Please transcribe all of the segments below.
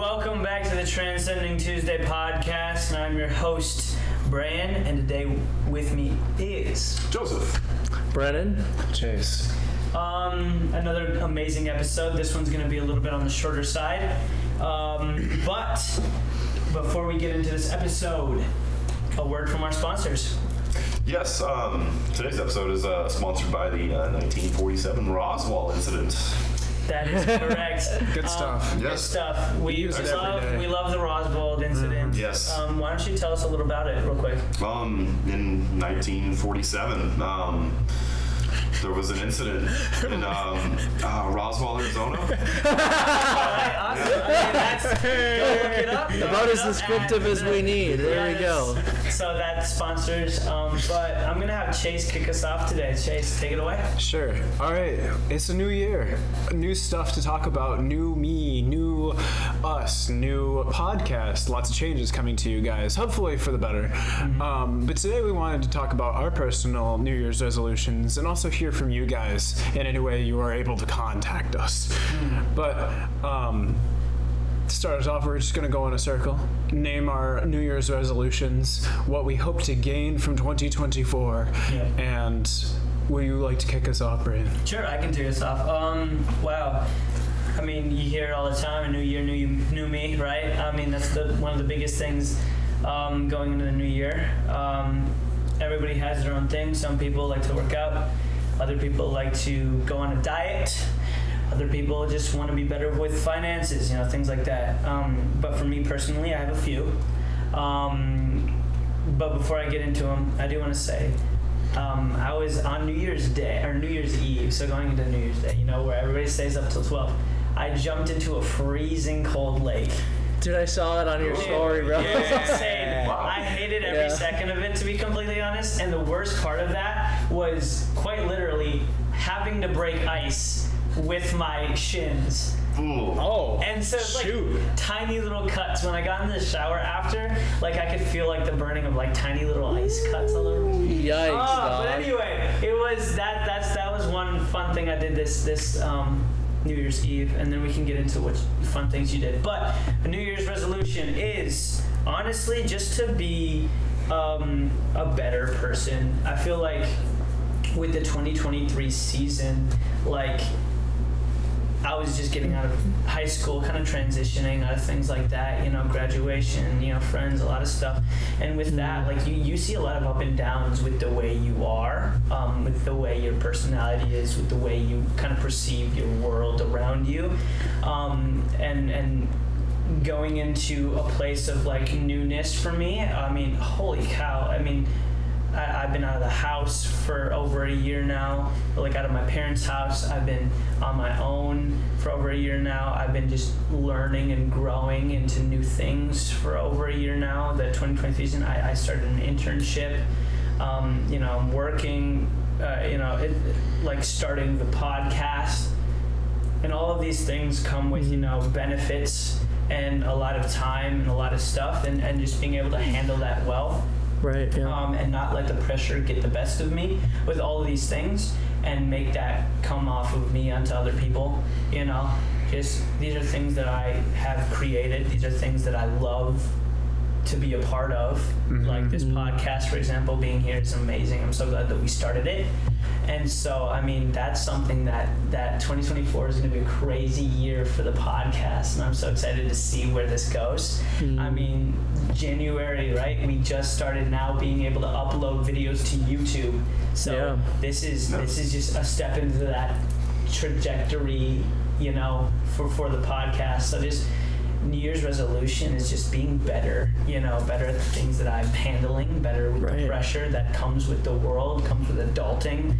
Welcome back to the Transcending Tuesday Podcast, and I'm your host, Bran, and today with me is... Joseph. Brennan. Chase. Another amazing episode. This one's going to be a little bit on the shorter side. But before we get into this episode, a word from our sponsors. Yes, today's episode is sponsored by the 1947 Roswell Incident. That is correct. Good stuff. Yes. Good stuff. We love the Roswell Incident. Yes. Why don't you tell us a little about it real quick? In 1947, there was an incident in Roswell, Arizona. All right, awesome. Yeah. I mean, go look it up. About as descriptive as we need. There we go. So that sponsors. But I'm going to have Chase kick us off today. Chase, take it away. Sure. All right. It's a new year. New stuff to talk about. New me. New us. New podcast. Lots of changes coming to you guys. Hopefully for the better. Mm-hmm. But today we wanted to talk about our personal New Year's resolutions and also hear from you guys in any way you are able to contact us. But to start us off, we're just going to go in a circle, name our New Year's resolutions, what we hope to gain from 2024, and would you like to kick us off, Brian? Sure, I can do this off. Wow. I mean, you hear it all the time, a new year, new you, new me, right? I mean, that's one of the biggest things going into the new year. Everybody has their own thing. Some people like to work out. Other people like to go on a diet. Other people just want to be better with finances, things like that. But for me personally, I have a few. But before I get into them, I do want to say, I was on New Year's Day, or New Year's Eve, so going into New Year's Day, where everybody stays up till 12. I jumped into a freezing cold lake. Dude, I saw that on your story, bro. Yeah. It was insane. Wow. I hated every second of it, to be completely honest. And the worst part of that was quite literally having to break ice with my shins. Ooh. Oh. And so it's like tiny little cuts. When I got in the shower after, I could feel the burning of tiny little ice cuts all over. Yikes. Oh, dog. But anyway, it was that was one fun thing I did this New Year's Eve, and then we can get into what fun things you did. But a New Year's resolution is honestly just to be a better person. I feel like with the 2023 season, I was just getting out of high school, kind of transitioning out of things like that, graduation, friends, a lot of stuff. And with that, you see a lot of up and downs with the way you are, with the way your personality is, with the way you kind of perceive your world around you. And going into a place of newness for me, I mean, holy cow. I mean, I've been out of the house for over a year now, out of my parents' house. I've been on my own for over a year now. I've been just learning and growing into new things for over a year now. The 2020 season, I started an internship. I'm working, starting the podcast. And all of these things come with, benefits and a lot of time and a lot of stuff and just being able to handle that well. Right. Yeah. And not let the pressure get the best of me with all of these things and make that come off of me onto other people. Just these are things that I have created. These are things that I love to be a part of. Mm-hmm. This podcast, for example, being here is amazing. I'm so glad that we started it. And so, I mean, that's something that 2024 is going to be a crazy year for the podcast. And I'm so excited to see where this goes. Mm-hmm. I mean, January, right? We just started now being able to upload videos to YouTube. So this is just a step into that trajectory, for the podcast. So just New Year's resolution is just being better, better at the things that I'm handling, better with the pressure that comes with the world, comes with adulting,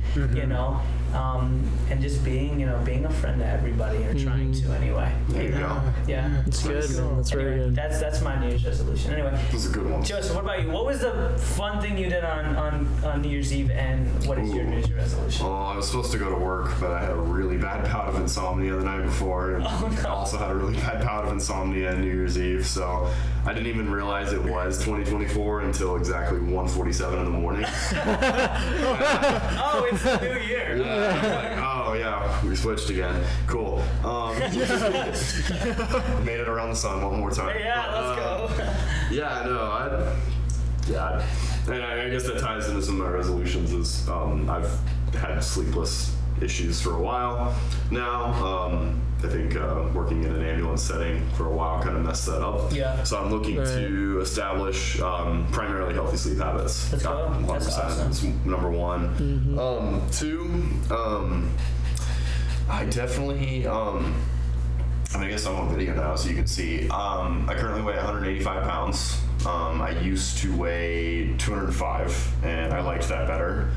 and just being a friend to everybody, or trying to anyway. There you go. Yeah. It's good. Cool. That's very good. That's my New Year's resolution. Anyway. That's a good one. Joseph, what about you? What was the fun thing you did on New Year's Eve, and what is your New Year's resolution? Oh, I was supposed to go to work, but I had a really bad bout of insomnia the night before, and I also had a really bad bout of insomnia on New Year's Eve, so I didn't even realize it was 2024 until exactly 1:47 in the morning. Oh, it's the new year. Yeah. Oh yeah, we switched again. Cool. Made it around the sun one more time. Yeah, let's go. Yeah, no, and I guess that ties into some of my resolutions. Is I've had sleepless issues for a while now. I think working in an ambulance setting for a while kind of messed that up. Yeah. So I'm looking to establish primarily healthy sleep habits. That's cool. That's awesome. That's number one. Mm-hmm. Two, I definitely, I guess I'm on video now so you can see. I currently weigh 185 pounds. I used to weigh 205 and I liked that better.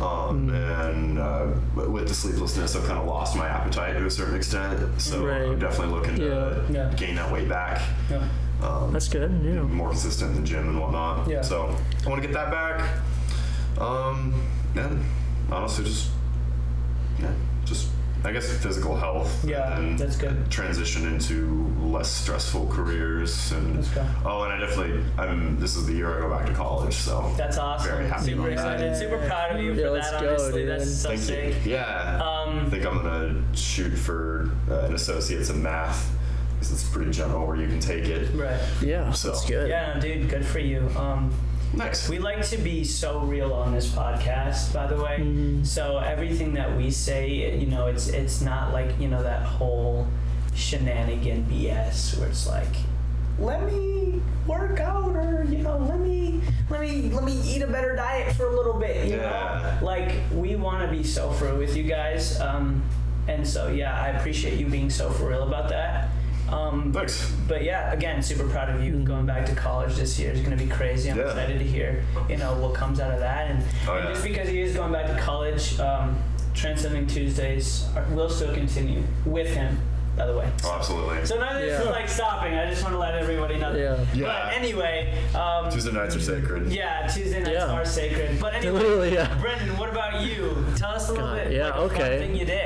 And with the sleeplessness, I've kind of lost my appetite to a certain extent. So I'm definitely looking to gain that weight back. Yeah. That's good. Yeah. More consistent in the gym and whatnot. Yeah. So I want to get that back. And honestly, just I guess physical health. Yeah, and that's good. Transition into less stressful careers and that's good. Oh, and this is the year I go back to college, so that's awesome. Very happy. Super excited. Super proud of you for that. Honestly, that's so sick. Yeah. I think I'm gonna shoot for an associate's in math. Because it's pretty general where you can take it. Right. Yeah. So that's good. Yeah, dude. Good for you. Nice. We like to be so real on this podcast, by the way. Mm-hmm. So everything that we say, it's not like, that whole shenanigan BS where it's like, let me work out or, let me eat a better diet for a little bit, you know? Like, we want to be so free with you guys. And so, yeah, I appreciate you being so for real about that. Thanks. But yeah, again, super proud of you. Going back to college this year is going to be crazy. I'm excited to hear, what comes out of that. And just because he is going back to college, Transcending Tuesdays will still continue with him, by the way. Oh, absolutely. So none of this is like stopping. I just want to let everybody know. Yeah. But anyway. Tuesday nights are sacred. Yeah, Tuesday nights are sacred. But anyway, Brendan, what about you? Tell us a little bit a fun thing you did.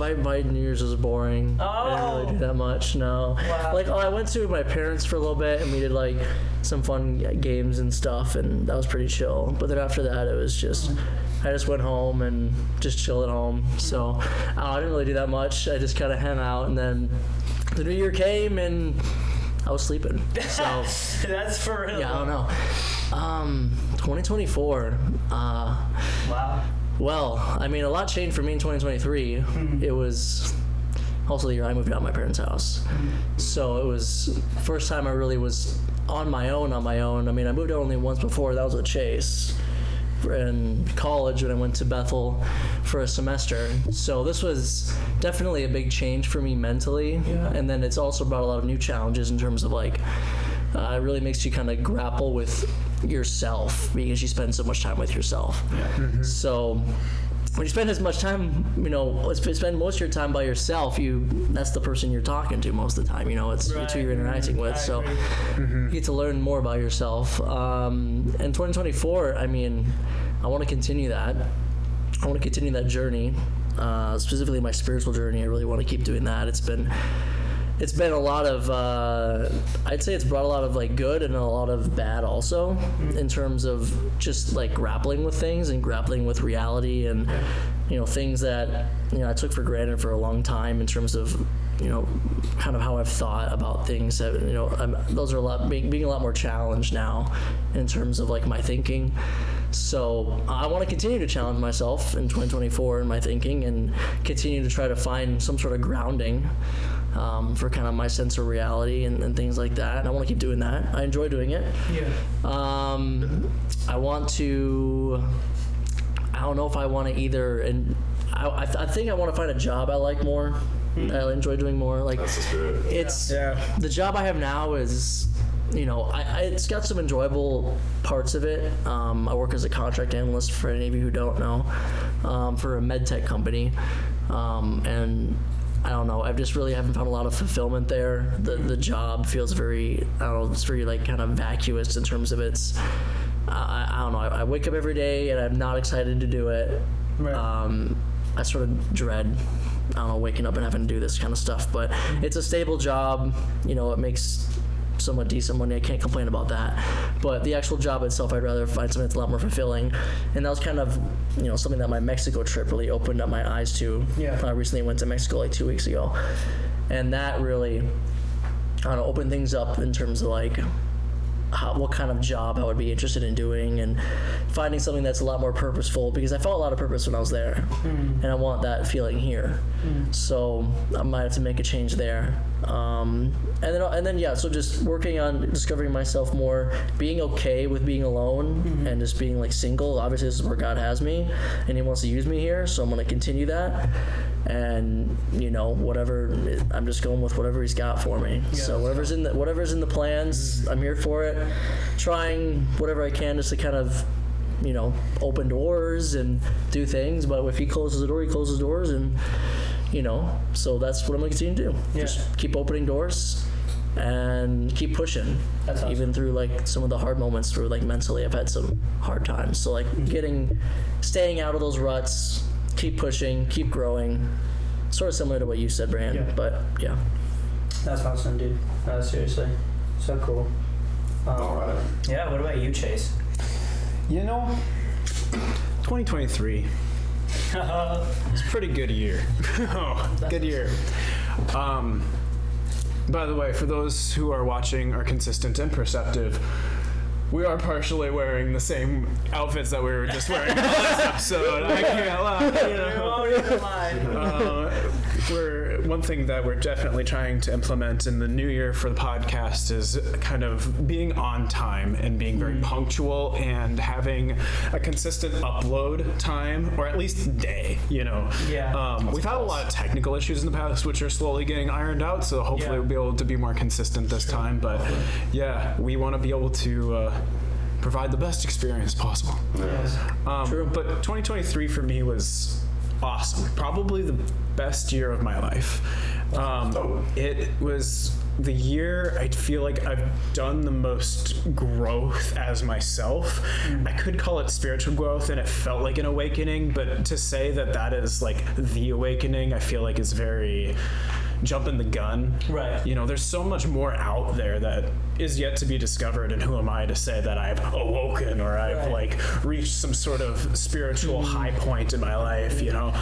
My New Year's was boring. Oh. I didn't really do that much, no. Wow. I went to my parents for a little bit, and we did, some fun games and stuff, and that was pretty chill. But then after that, it was just... I just went home and just chilled at home. So I didn't really do that much. I just kind of hung out, and then the new year came and I was sleeping. So that's for real. Yeah, I don't know. 2024. Wow. Well, a lot changed for me in 2023. Mm-hmm. It was also the year I moved out of my parents' house. Mm-hmm. So it was first time I really was on my own. I moved out only once before. That was with Chase. In college when I went to Bethel for a semester. So this was definitely a big change for me mentally. Yeah. And then it's also brought a lot of new challenges in terms of it really makes you kind of grapple with yourself because you spend so much time with yourself. Yeah. Mm-hmm. So when you spend as much time, spend most of your time by yourself, that's the person you're talking to most of the time, it's right. It's who you're interacting with. So mm-hmm. You get to learn more about yourself. And 2024, I want to continue that. I want to continue that journey, specifically my spiritual journey. I really want to keep doing that. It's been a lot of, I'd say it's brought a lot of good and a lot of bad also in terms of just grappling with things and grappling with reality and, things that, I took for granted for a long time in terms of, kind of how I've thought about things. That, those are being a lot more challenged now in terms of my thinking. So I want to continue to challenge myself in 2024 in my thinking and continue to try to find some sort of grounding for kind of my sense of reality and things like that. And I want to keep doing that. I enjoy doing it. Yeah. I want to... I don't know if I want to either... And I think I want to find a job I like more. Mm-hmm. I enjoy doing more. That's the spirit. It's... Yeah. The job I have now is... it's got some enjoyable parts of it. I work as a contract analyst, for any of you who don't know, for a med tech company. And... I don't know. I've just really haven't found a lot of fulfillment there. The job feels very, it's very kind of vacuous in terms of its, I don't know. I wake up every day and I'm not excited to do it. Right. I sort of dread, waking up and having to do this kind of stuff, but it's a stable job. It makes somewhat decent money. I can't complain about that. But the actual job itself, I'd rather find something that's a lot more fulfilling. And that was kind of, you know, something that my Mexico trip really opened up my eyes to. Yeah. I recently went to Mexico like 2 weeks ago. And that really, I don't know, opened things up in terms of like what kind of job I would be interested in doing, and finding something that's a lot more purposeful, because I felt a lot of purpose when I was there, and I want that feeling here. So I might have to make a change there. So just working on discovering myself more, being okay with being alone, and just being like single. Obviously this is where God has me and he wants to use me here, so I'm going to continue that. And you know, whatever, I'm just going with whatever he's got for me. Yeah, so whatever's in the plans, I'm here for it, trying whatever I can just to kind of, you know, open doors and do things. But if he closes the door, he closes doors, and you know, so that's what I'm going to continue to do. Yeah. Just keep opening doors and keep pushing. That's awesome. Even through like some of the hard moments, through like mentally, I've had some hard times. So like staying out of those ruts, keep pushing, keep growing. Sort of similar to what you said, Brand, but yeah. That's awesome, dude. No, seriously. So cool. All right. Yeah, what about you, Chase? You know, 2023. It's a pretty good year. Good year. By the way, for those who are watching are consistent and perceptive, we are partially wearing the same outfits that we were just wearing last episode. I can't lie. You know? We won't even lie. One thing that we're definitely trying to implement in the new year for the podcast is kind of being on time and being very punctual and having a consistent upload time, or at least day, you know. Yeah. We've had a lot of technical issues in the past, which are slowly getting ironed out, so hopefully we'll be able to be more consistent this time. But yeah, we want to be able to provide the best experience possible. Yes. True. But 2023 for me was awesome. Probably the best year of my life. It was the year I feel like I've done the most growth as myself. I could call it spiritual growth, and it felt like an awakening, but to say that that is like the awakening, I feel like is very jumping the gun. Right. You know, there's so much more out there that is yet to be discovered, and who am I to say that I've awoken or I've like reached some sort of spiritual high point in my life, you know?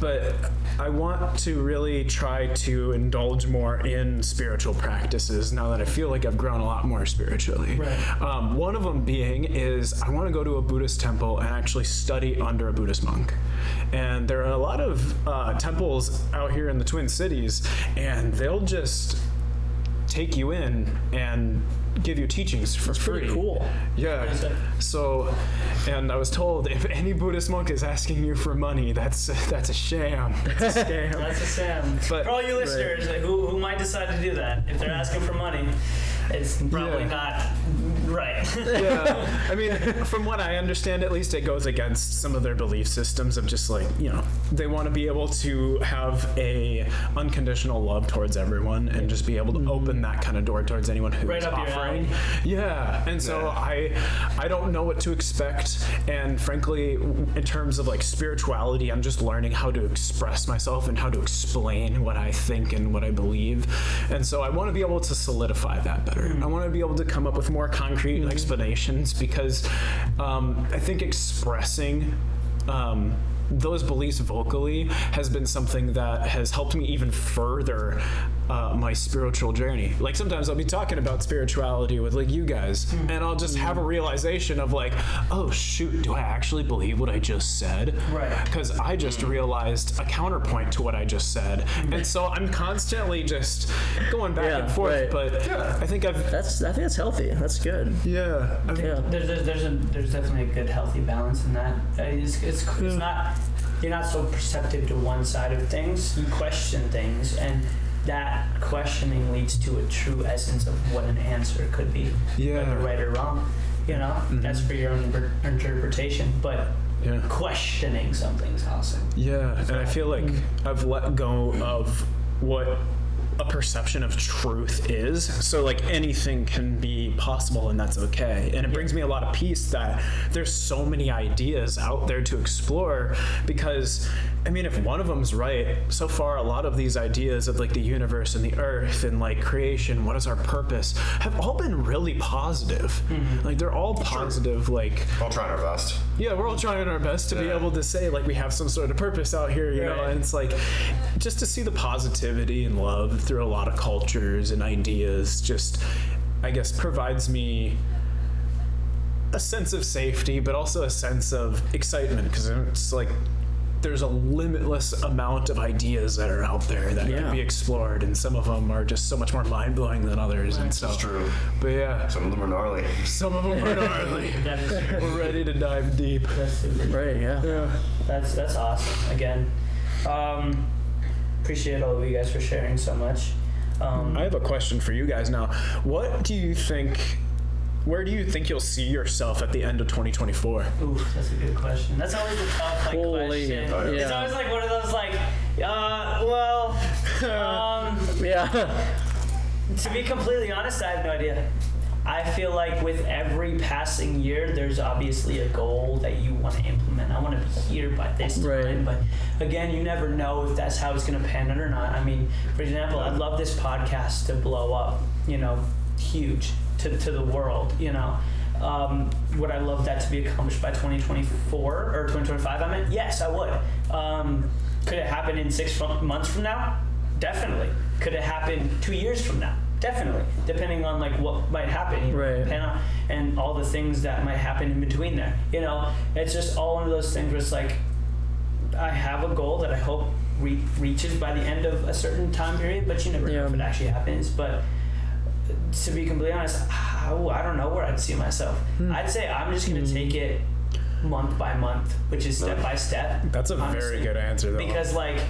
But I want to really try to indulge more in spiritual practices now that I feel like I've grown a lot more spiritually. Right. One of them being is I want to go to a Buddhist temple and actually study under a Buddhist monk. And there are a lot of temples out here in the Twin Cities, and they'll just take you in and give you teachings for free. Pretty cool. Yeah. So, and I was told if any Buddhist monk is asking you for money, that's a sham. That's a scam. But for all you listeners who might decide to do that, if they're asking for money, it's probably not right. Yeah. I mean, from what I understand, at least it goes against some of their belief systems of just like, you know, they want to be able to have a unconditional love towards everyone and just be able to open that kind of door towards anyone who's offering. Yeah. And so I don't know what to expect. And frankly, in terms of like spirituality, I'm just learning how to express myself and how to explain what I think and what I believe. And so I want to be able to solidify that better. I want to be able to come up with more concrete explanations, because I think expressing those beliefs vocally has been something that has helped me even further my spiritual journey. Like sometimes I'll be talking about spirituality with like you guys, and I'll just have a realization of like, oh shoot, do I actually believe what I just said? Right. Because I just realized a counterpoint to what I just said, and so I'm constantly just going back and forth. Right. But I think that's healthy. That's good. Yeah. There's definitely a good healthy balance in that. It's not. You're not so perceptive to one side of things. You question things, and that questioning leads to a true essence of what an answer could be, whether right or wrong. You know, that's for your own interpretation, but questioning something's awesome. Yeah, so, and I feel like I've let go of what a perception of truth is, so like anything can be possible, and that's okay. And it brings me a lot of peace that there's so many ideas out there to explore, because I mean, if one of them's right, so far a lot of these ideas of like the universe and the earth and like creation, what is our purpose, have all been really positive. Mm-hmm. Like they're all positive. Sure. Like all trying our best. Yeah, we're all trying our best to be able to say like we have some sort of purpose out here, you know. And it's like just to see the positivity and love through a lot of cultures and ideas just, I guess, provides me a sense of safety, but also a sense of excitement, because it's like there's a limitless amount of ideas that are out there that can be explored, and some of them are just so much more mind-blowing than others. Right. And so, that's true. But yeah, some of them are gnarly. That is true. We're ready to dive deep. Right. Yeah. That's awesome. Again, appreciate all of you guys for sharing so much. I have a question for you guys now. What do you think? Where do you think you'll see yourself at the end of 2024? Ooh, that's a good question. That's always a tough question. Oh, yeah. It's always like one of those like, to be completely honest, I have no idea. I feel like with every passing year, there's obviously a goal that you want to implement. I want to be here by this time, but again, you never know if that's how it's going to pan out or not. I mean, for example, I'd love this podcast to blow up, you know, huge. To the world, you know. Would I love that to be accomplished by 2024 or 2025? I mean, yes, I would. Could it happen in 6 months from now? Definitely. Could it happen 2 years from now? Definitely. Depending on like what might happen, you know, and all the things that might happen in between there. You know, it's just all one of those things where it's like I have a goal that I hope reaches by the end of a certain time period, but you never know if it actually happens. But to be completely honest, I don't know where I'd see myself. I'd say I'm just going to take it month by month, which is step by step. That's a very good answer, though. Because, like,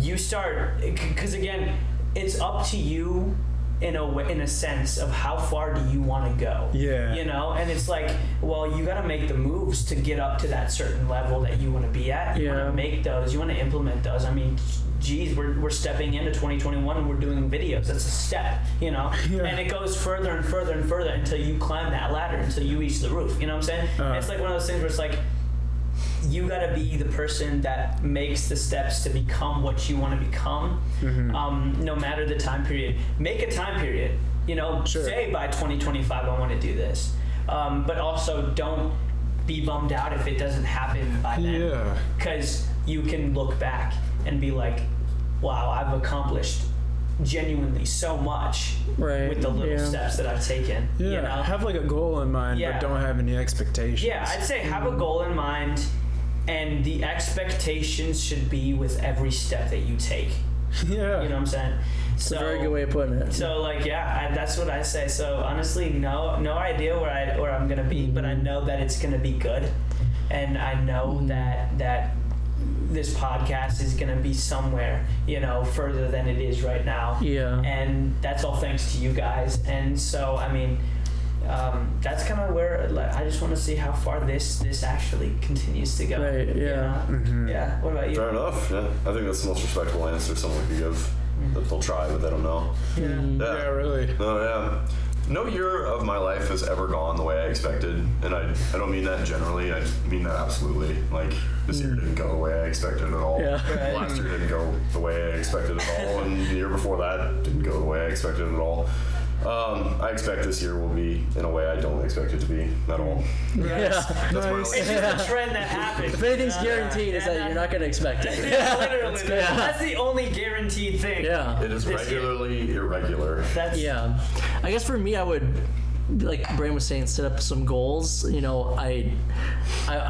you start... Because, again, it's up to you in a sense of how far do you want to go. Yeah. You know? And it's like, well, you got to make the moves to get up to that certain level that you want to be at. You want to make those. You want to implement those. I mean... Geez, we're stepping into 2021 and we're doing videos. That's a step, you know? Yeah. And it goes further and further and further until you climb that ladder, until you reach the roof. You know what I'm saying? It's like one of those things where it's like, you gotta be the person that makes the steps to become what you want to become, no matter the time period. Make a time period, you know? Sure. Say by 2025, I want to do this. But also don't be bummed out if it doesn't happen by then. Yeah. Because you can look back and be like, wow, I've accomplished genuinely so much with the little steps that I've taken. Yeah, you know? Have like a goal in mind, but don't have any expectations. Yeah, I'd say have a goal in mind, and the expectations should be with every step that you take. Yeah. You know what I'm saying? It's a very good way of putting it. So, like, that's what I say. So, honestly, no idea where I'm going to be, but I know that it's going to be good, and I know that this podcast is going to be somewhere, you know, further than it is right now. Yeah. And that's all thanks to you guys. And so, I mean, that's kind of where, like, I just want to see how far this actually continues to go. Right, yeah. You know? Yeah. What about you? Fair enough. Yeah. I think that's the most respectful answer someone could give. That they'll try, but they don't know. Yeah. Yeah, really. Oh, yeah. No year of my life has ever gone the way I expected, and I don't mean that generally. I mean that absolutely. Like, this year didn't go the way I expected at all. Yeah. Right. Last year didn't go the way I expected at all, and the year before that didn't go the way I expected at all. I expect this year will be in a way I don't expect it to be at all. Right. Yeah. That's nice. It's just a trend that happens. If anything's guaranteed, is that you're not going to expect it. Literally. That's the only guaranteed thing. Yeah. It is regularly irregular. Yeah. I guess for me, I would, like Brain was saying, set up some goals. You know, I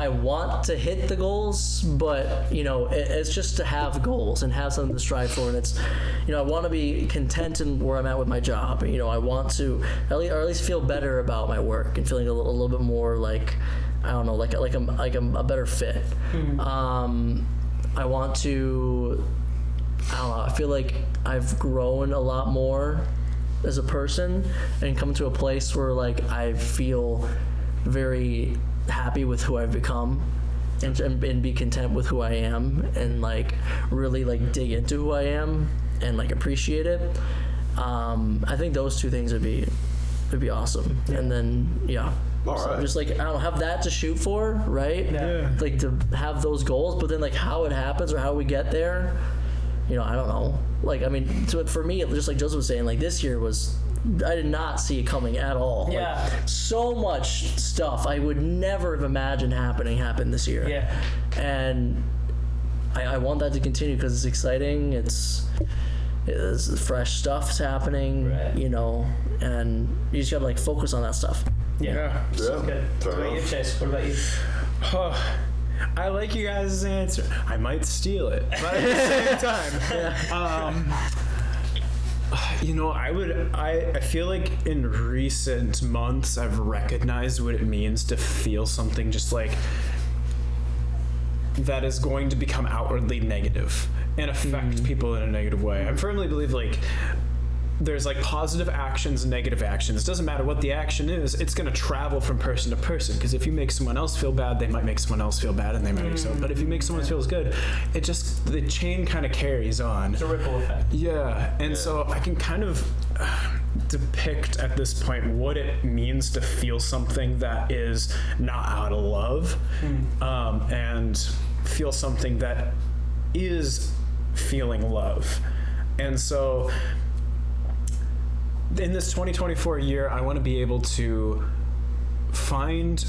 want to hit the goals, but, you know, it's just to have goals and have something to strive for. And it's, you know, I want to be content in where I'm at with my job. You know, I want to at least feel better about my work and feeling a little bit more like, I don't know, like I'm a better fit. I want to, I don't know, I feel like I've grown a lot more as a person and come to a place where, like, I feel very happy with who I've become and be content with who I am and, like, really, like, dig into who I am and, like, appreciate it. I think those two things would be awesome. Yeah. And then, yeah, All right. I'm just like, I don't have that to shoot for, right? Yeah. Like, to have those goals, but then, like, how it happens or how we get there, you know, I don't know. Like, I mean, for me, just like Joseph was saying, like, this year was, I did not see it coming at all. Yeah. Like, so much stuff I would never have imagined happened this year. Yeah. And I want that to continue because it's exciting. It's fresh stuff's happening, right. You know, and you just gotta, like, focus on that stuff. Yeah. So good. What about you, Chase? What about you? Oh, I like you guys' answer. I might steal it, but at the same time, yeah. You know, I feel like in recent months I've recognized what it means to feel something just like that is going to become outwardly negative and affect people in a negative way. I firmly believe, like, there's, like, positive actions and negative actions. It doesn't matter what the action is. It's going to travel from person to person, because if you make someone else feel bad, they might make someone else feel bad, and they might make someone. But if you make someone else feel good, it just, the chain kind of carries on. It's a ripple effect. Yeah, and so I can kind of depict at this point what it means to feel something that is not out of love, and feel something that is feeling love. And so in this 2024 year, I want to be able to find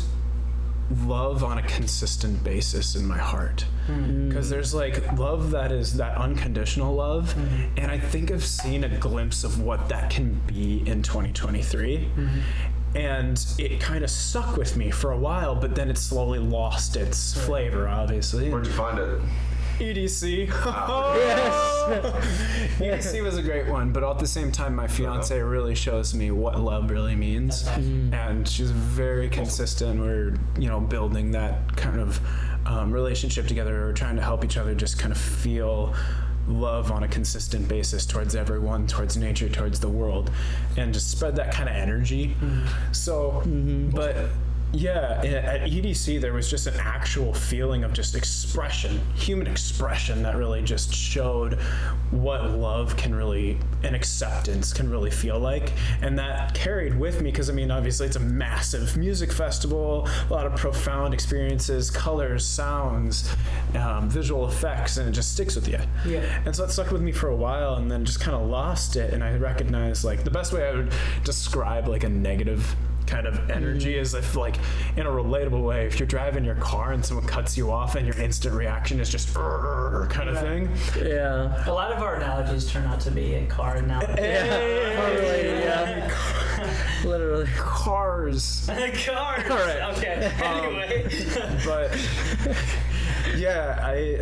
love on a consistent basis in my heart, because there's, like, love that is that unconditional love, and I think I've seen a glimpse of what that can be in 2023, and it kind of stuck with me for a while, but then it slowly lost its flavor, obviously. Where'd you find it? EDC. Yes. EDC was a great one, but at the same time, my fiance really shows me what love really means, and she's very consistent. We're, you know, building that kind of relationship together. We're trying to help each other just kind of feel love on a consistent basis towards everyone, towards nature, towards the world, and just spread that kind of energy. So, but yeah, at EDC there was just an actual feeling of just expression, human expression, that really just showed what love can really, and acceptance can really feel like. And that carried with me, because I mean, obviously it's a massive music festival, a lot of profound experiences, colors, sounds, visual effects, and it just sticks with you. Yeah. And so that stuck with me for a while, and then just kind of lost it. And I recognized, like, the best way I would describe, like, a negative kind of energy is if, like, in a relatable way, if you're driving your car and someone cuts you off and your instant reaction is just kind of thing. Yeah. A lot of our analogies turn out to be a car analogy. Yeah. Literally. Cars. Cars. All right. Okay. Anyway. But yeah,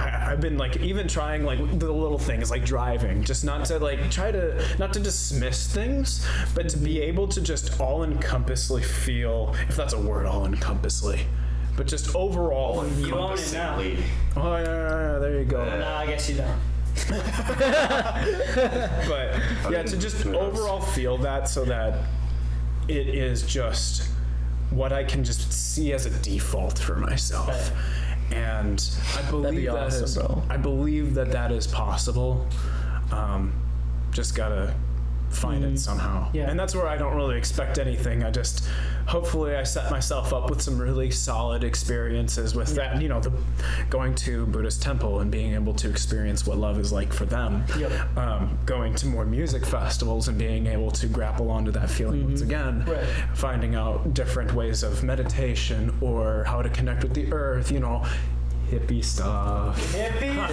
I've been, like, even trying, like, the little things, like driving, just not to, like, try to not to dismiss things, but to be able to just all-encompassly feel, if that's a word, all-encompassly, but just overall. You own it now. Oh, yeah, there you go. No, I guess you don't. But yeah, to just overall feel that, so that it is just what I can just see as a default for myself. Right. And I believe awesome, that is possible. Just gotta find it somehow. Yeah. And that's where I don't really expect anything. I just, hopefully I set myself up with some really solid experiences with that, you know, the going to Buddhist temple and being able to experience what love is like for them. Yep. Going to more music festivals and being able to grapple onto that feeling once again. Right. Finding out different ways of meditation or how to connect with the earth, you know, hippie stuff. Hippie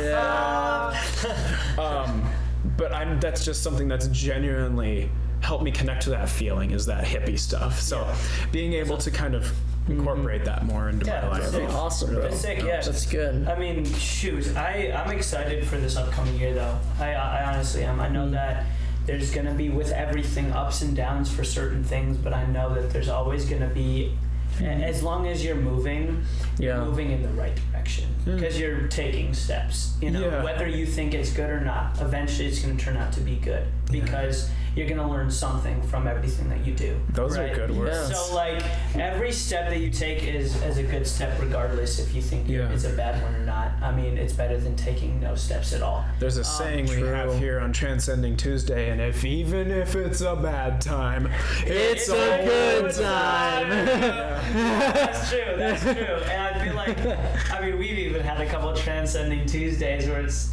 stuff! But that's just something that's genuinely helped me connect to that feeling, is that hippie stuff. So being able to kind of incorporate that more into my life. That's awesome. Really. That's sick, yeah. That's good. I mean, shoot, I'm excited for this upcoming year, though. I honestly am. I know that there's going to be, with everything, ups and downs for certain things, but I know that there's always going to be, as long as you're moving in the right direction, because you're taking steps, you know, whether you think it's good or not, eventually it's going to turn out to be good, because you're going to learn something from everything that you do. Those are good words. So, like, every step that you take is a good step, regardless if you think it's a bad one or not. I mean, it's better than taking no steps at all. There's a saying we have here on Transcending Tuesday, and even if it's a bad time, it's a good time. Yeah, that's true. And I feel like, we've even had a couple of Transcending Tuesdays where it's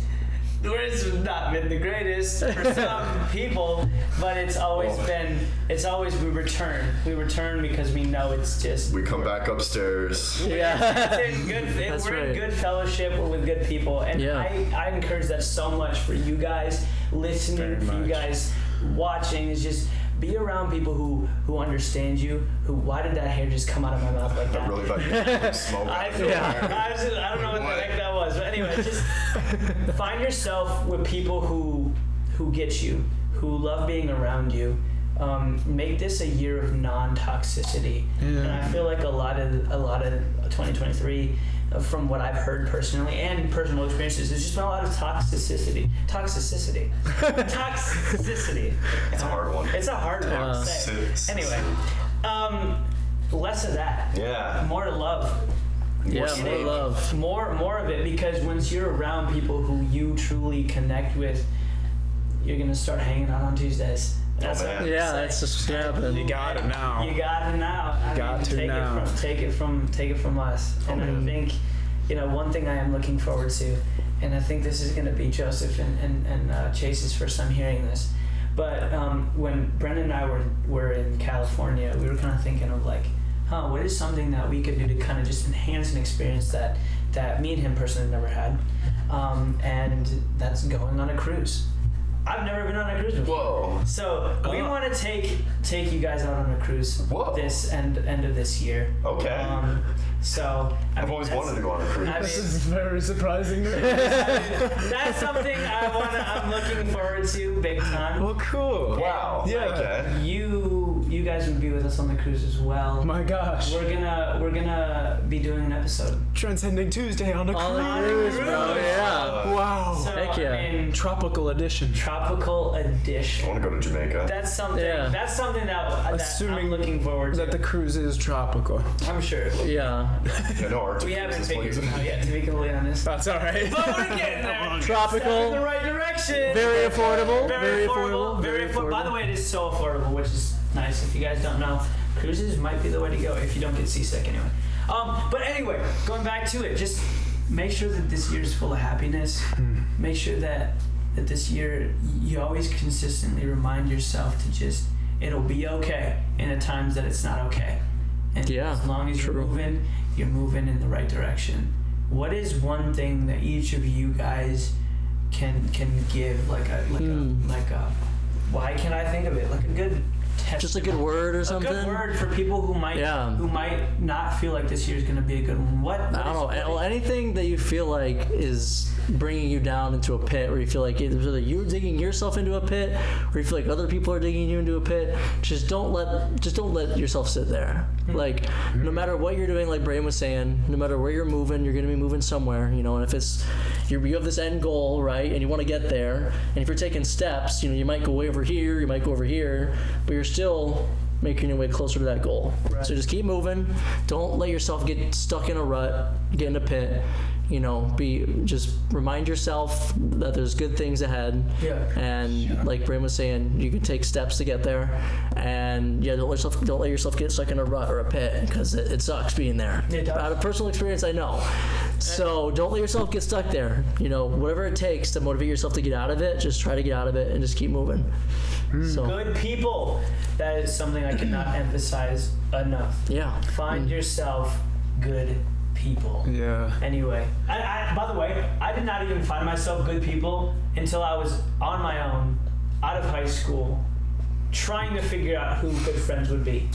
not been the greatest for some people, but it's always we return. We return because we know it's just... We come back upstairs. Yeah. We're in good fellowship with good people, and I encourage that so much for you guys listening, for you guys watching, is just... be around people who understand you. Why did that hair just come out of my mouth like that? I really thought you were smoking. I don't know what the heck that was. But anyway, just find yourself with people who get you, who love being around you. Make this a year of non-toxicity. Yeah. And I feel like a lot of 2023, from what I've heard personally and personal experiences, there's just been a lot of toxicity. Toxicity. It's a hard one. To say. Anyway, less of that. Yeah. More love. More love. More of it, because once you're around people who you truly connect with, you're gonna start hanging out on Tuesdays. That's just happened. You got it now. Take it from us. And I think, one thing I am looking forward to, and I think this is going to be Joseph and Chase's first time hearing this, but when Brendan and I were in California, we were kind of thinking of like, what is something that we could do to kind of just enhance an experience that me and him personally have never had, and that's going on a cruise. I've never been on a cruise before. Whoa. So we want to take you guys out on a cruise this end of this year. Okay. I've always wanted to go on a cruise. This is very surprising to me. That's something I'm looking forward to big time. Well, cool. Wow. Yeah. You guys would be with us on the cruise as well. My gosh. We're gonna be doing an episode. Transcending Tuesday on a cruise. Bro. Yeah. Wow. So, heck yeah. Tropical edition. I want to go to Jamaica. That's something. Yeah. That's something that I'm looking forward to. That the cruise is tropical. I'm sure. Yeah. We haven't figured it out yet, to be completely honest. That's all right. But we're getting there. Tropical. Step in the right direction. Very affordable. Very affordable. By the way, it is so affordable, which is nice. If you guys don't know, cruises might be the way to go if you don't get seasick anyway. But anyway, going back to it, just make sure that this year is full of happiness. Make sure that this year you always consistently remind yourself to just, it'll be okay in the times that it's not okay. And as long as you're moving in the right direction. What is one thing that each of you guys can give, like a why can't I think of it? Like a good testimony. Just a good word or something? A good word for people who might not feel like this year's going to be a good one. I don't know. Anything that you feel like is bringing you down into a pit, where you feel like either you're digging yourself into a pit or you feel like other people are digging you into a pit, just don't let yourself sit there. Like, no matter what you're doing, like Brayden was saying, no matter where you're moving, you're going to be moving somewhere, and if it's, you have this end goal, right, and you want to get there, and if you're taking steps, you might go over here, you might go over here, but you're still making your way closer to that goal. Right. So just keep moving. Don't let yourself get stuck in a rut, get in a pit. Just remind yourself that there's good things ahead. Yeah. And like Bram was saying, you can take steps to get there. And don't let yourself get stuck in a rut or a pit, because it sucks being there. It does. Out of personal experience, I know. So don't let yourself get stuck there. Whatever it takes to motivate yourself to get out of it, just try to get out of it and just keep moving. So. Good people. That is something I cannot emphasize enough. Yeah. Find yourself good people. Yeah. Anyway, I by the way, I did not even find myself good people until I was on my own, out of high school, trying to figure out who good friends would be.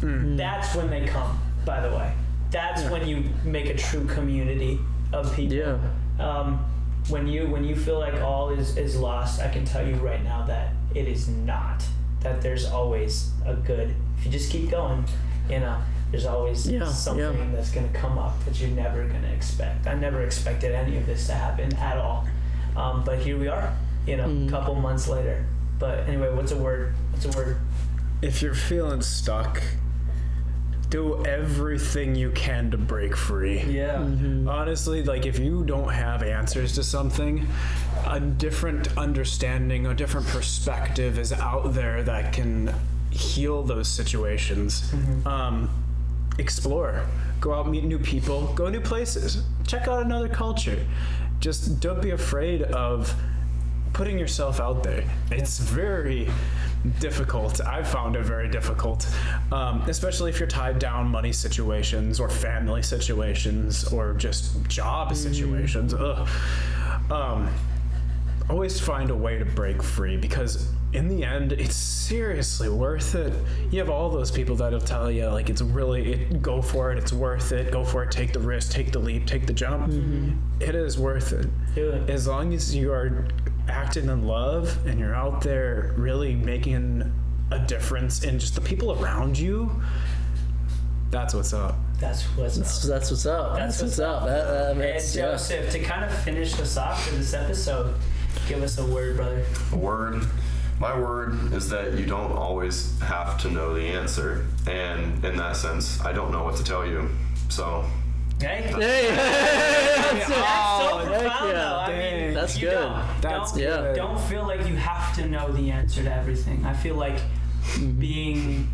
That's when they come, by the way. That's when you make a true community of people. Yeah. When you feel like all is lost, I can tell you right now that it is not. That there's always a good, if you just keep going, there's always something that's going to come up that you're never going to expect. I never expected any of this to happen at all. But here we are, a couple months later. But anyway, what's a word? If you're feeling stuck, do everything you can to break free. Yeah. Mm-hmm. Honestly, like, if you don't have answers to something, a different understanding, a different perspective is out there that can heal those situations. Mm-hmm. Explore, go out, meet new people, go new places, check out another culture. Just don't be afraid of putting yourself out there. It's very difficult. I've found it very difficult, especially if you're tied down money situations or family situations or just job situations. Ugh. Always find a way to break free, because in the end, it's seriously worth it. You have all those people that'll tell you, like, it's really, go for it, it's worth it, go for it, take the risk, take the leap, take the jump. Mm-hmm. It is worth it. Yeah. As long as you are acting in love and you're out there really making a difference in just the people around you, that's what's up. That's what's up. And Joseph, to kind of finish us off for this episode, give us a word, brother. A word. My word is that you don't always have to know the answer. And in that sense, I don't know what to tell you. So. Hey. That's so profound, though. I mean, that's good. Don't feel like you have to know the answer to everything. I feel like being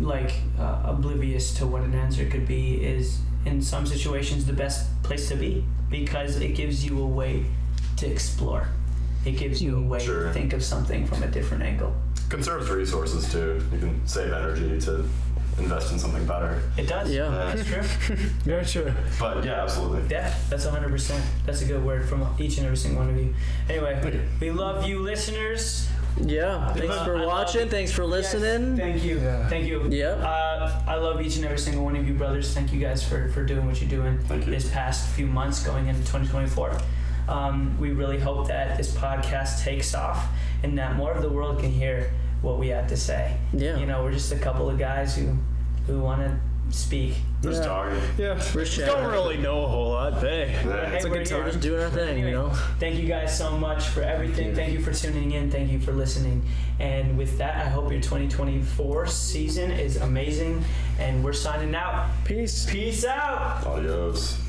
like oblivious to what an answer could be is, in some situations, the best place to be, because it gives you a way to explore. It gives you a way to think of something from a different angle. Conserves resources too. You can save energy to invest in something better. It does. Yeah, that's true. Very true. But yeah, absolutely. Yeah, that's 100%. That's a good word from each and every single one of you. Anyway, we love you, listeners. Yeah. Thanks for watching. Thanks for listening. Yes, thank you. Yeah. Thank you. Yeah. I love each and every single one of you, brothers. Thank you guys for doing what you're doing this past few months going into 2024. We really hope that this podcast takes off and that more of the world can hear what we have to say. Yeah. You know, we're just a couple of guys who want to speak. Just talking. Yeah. We don't really know a whole lot. It's a good time. We're just doing our thing, anyway, you know. Thank you guys so much for everything. Thank you for tuning in. Thank you for listening. And with that, I hope your 2024 season is amazing. And we're signing out. Peace out. Adios.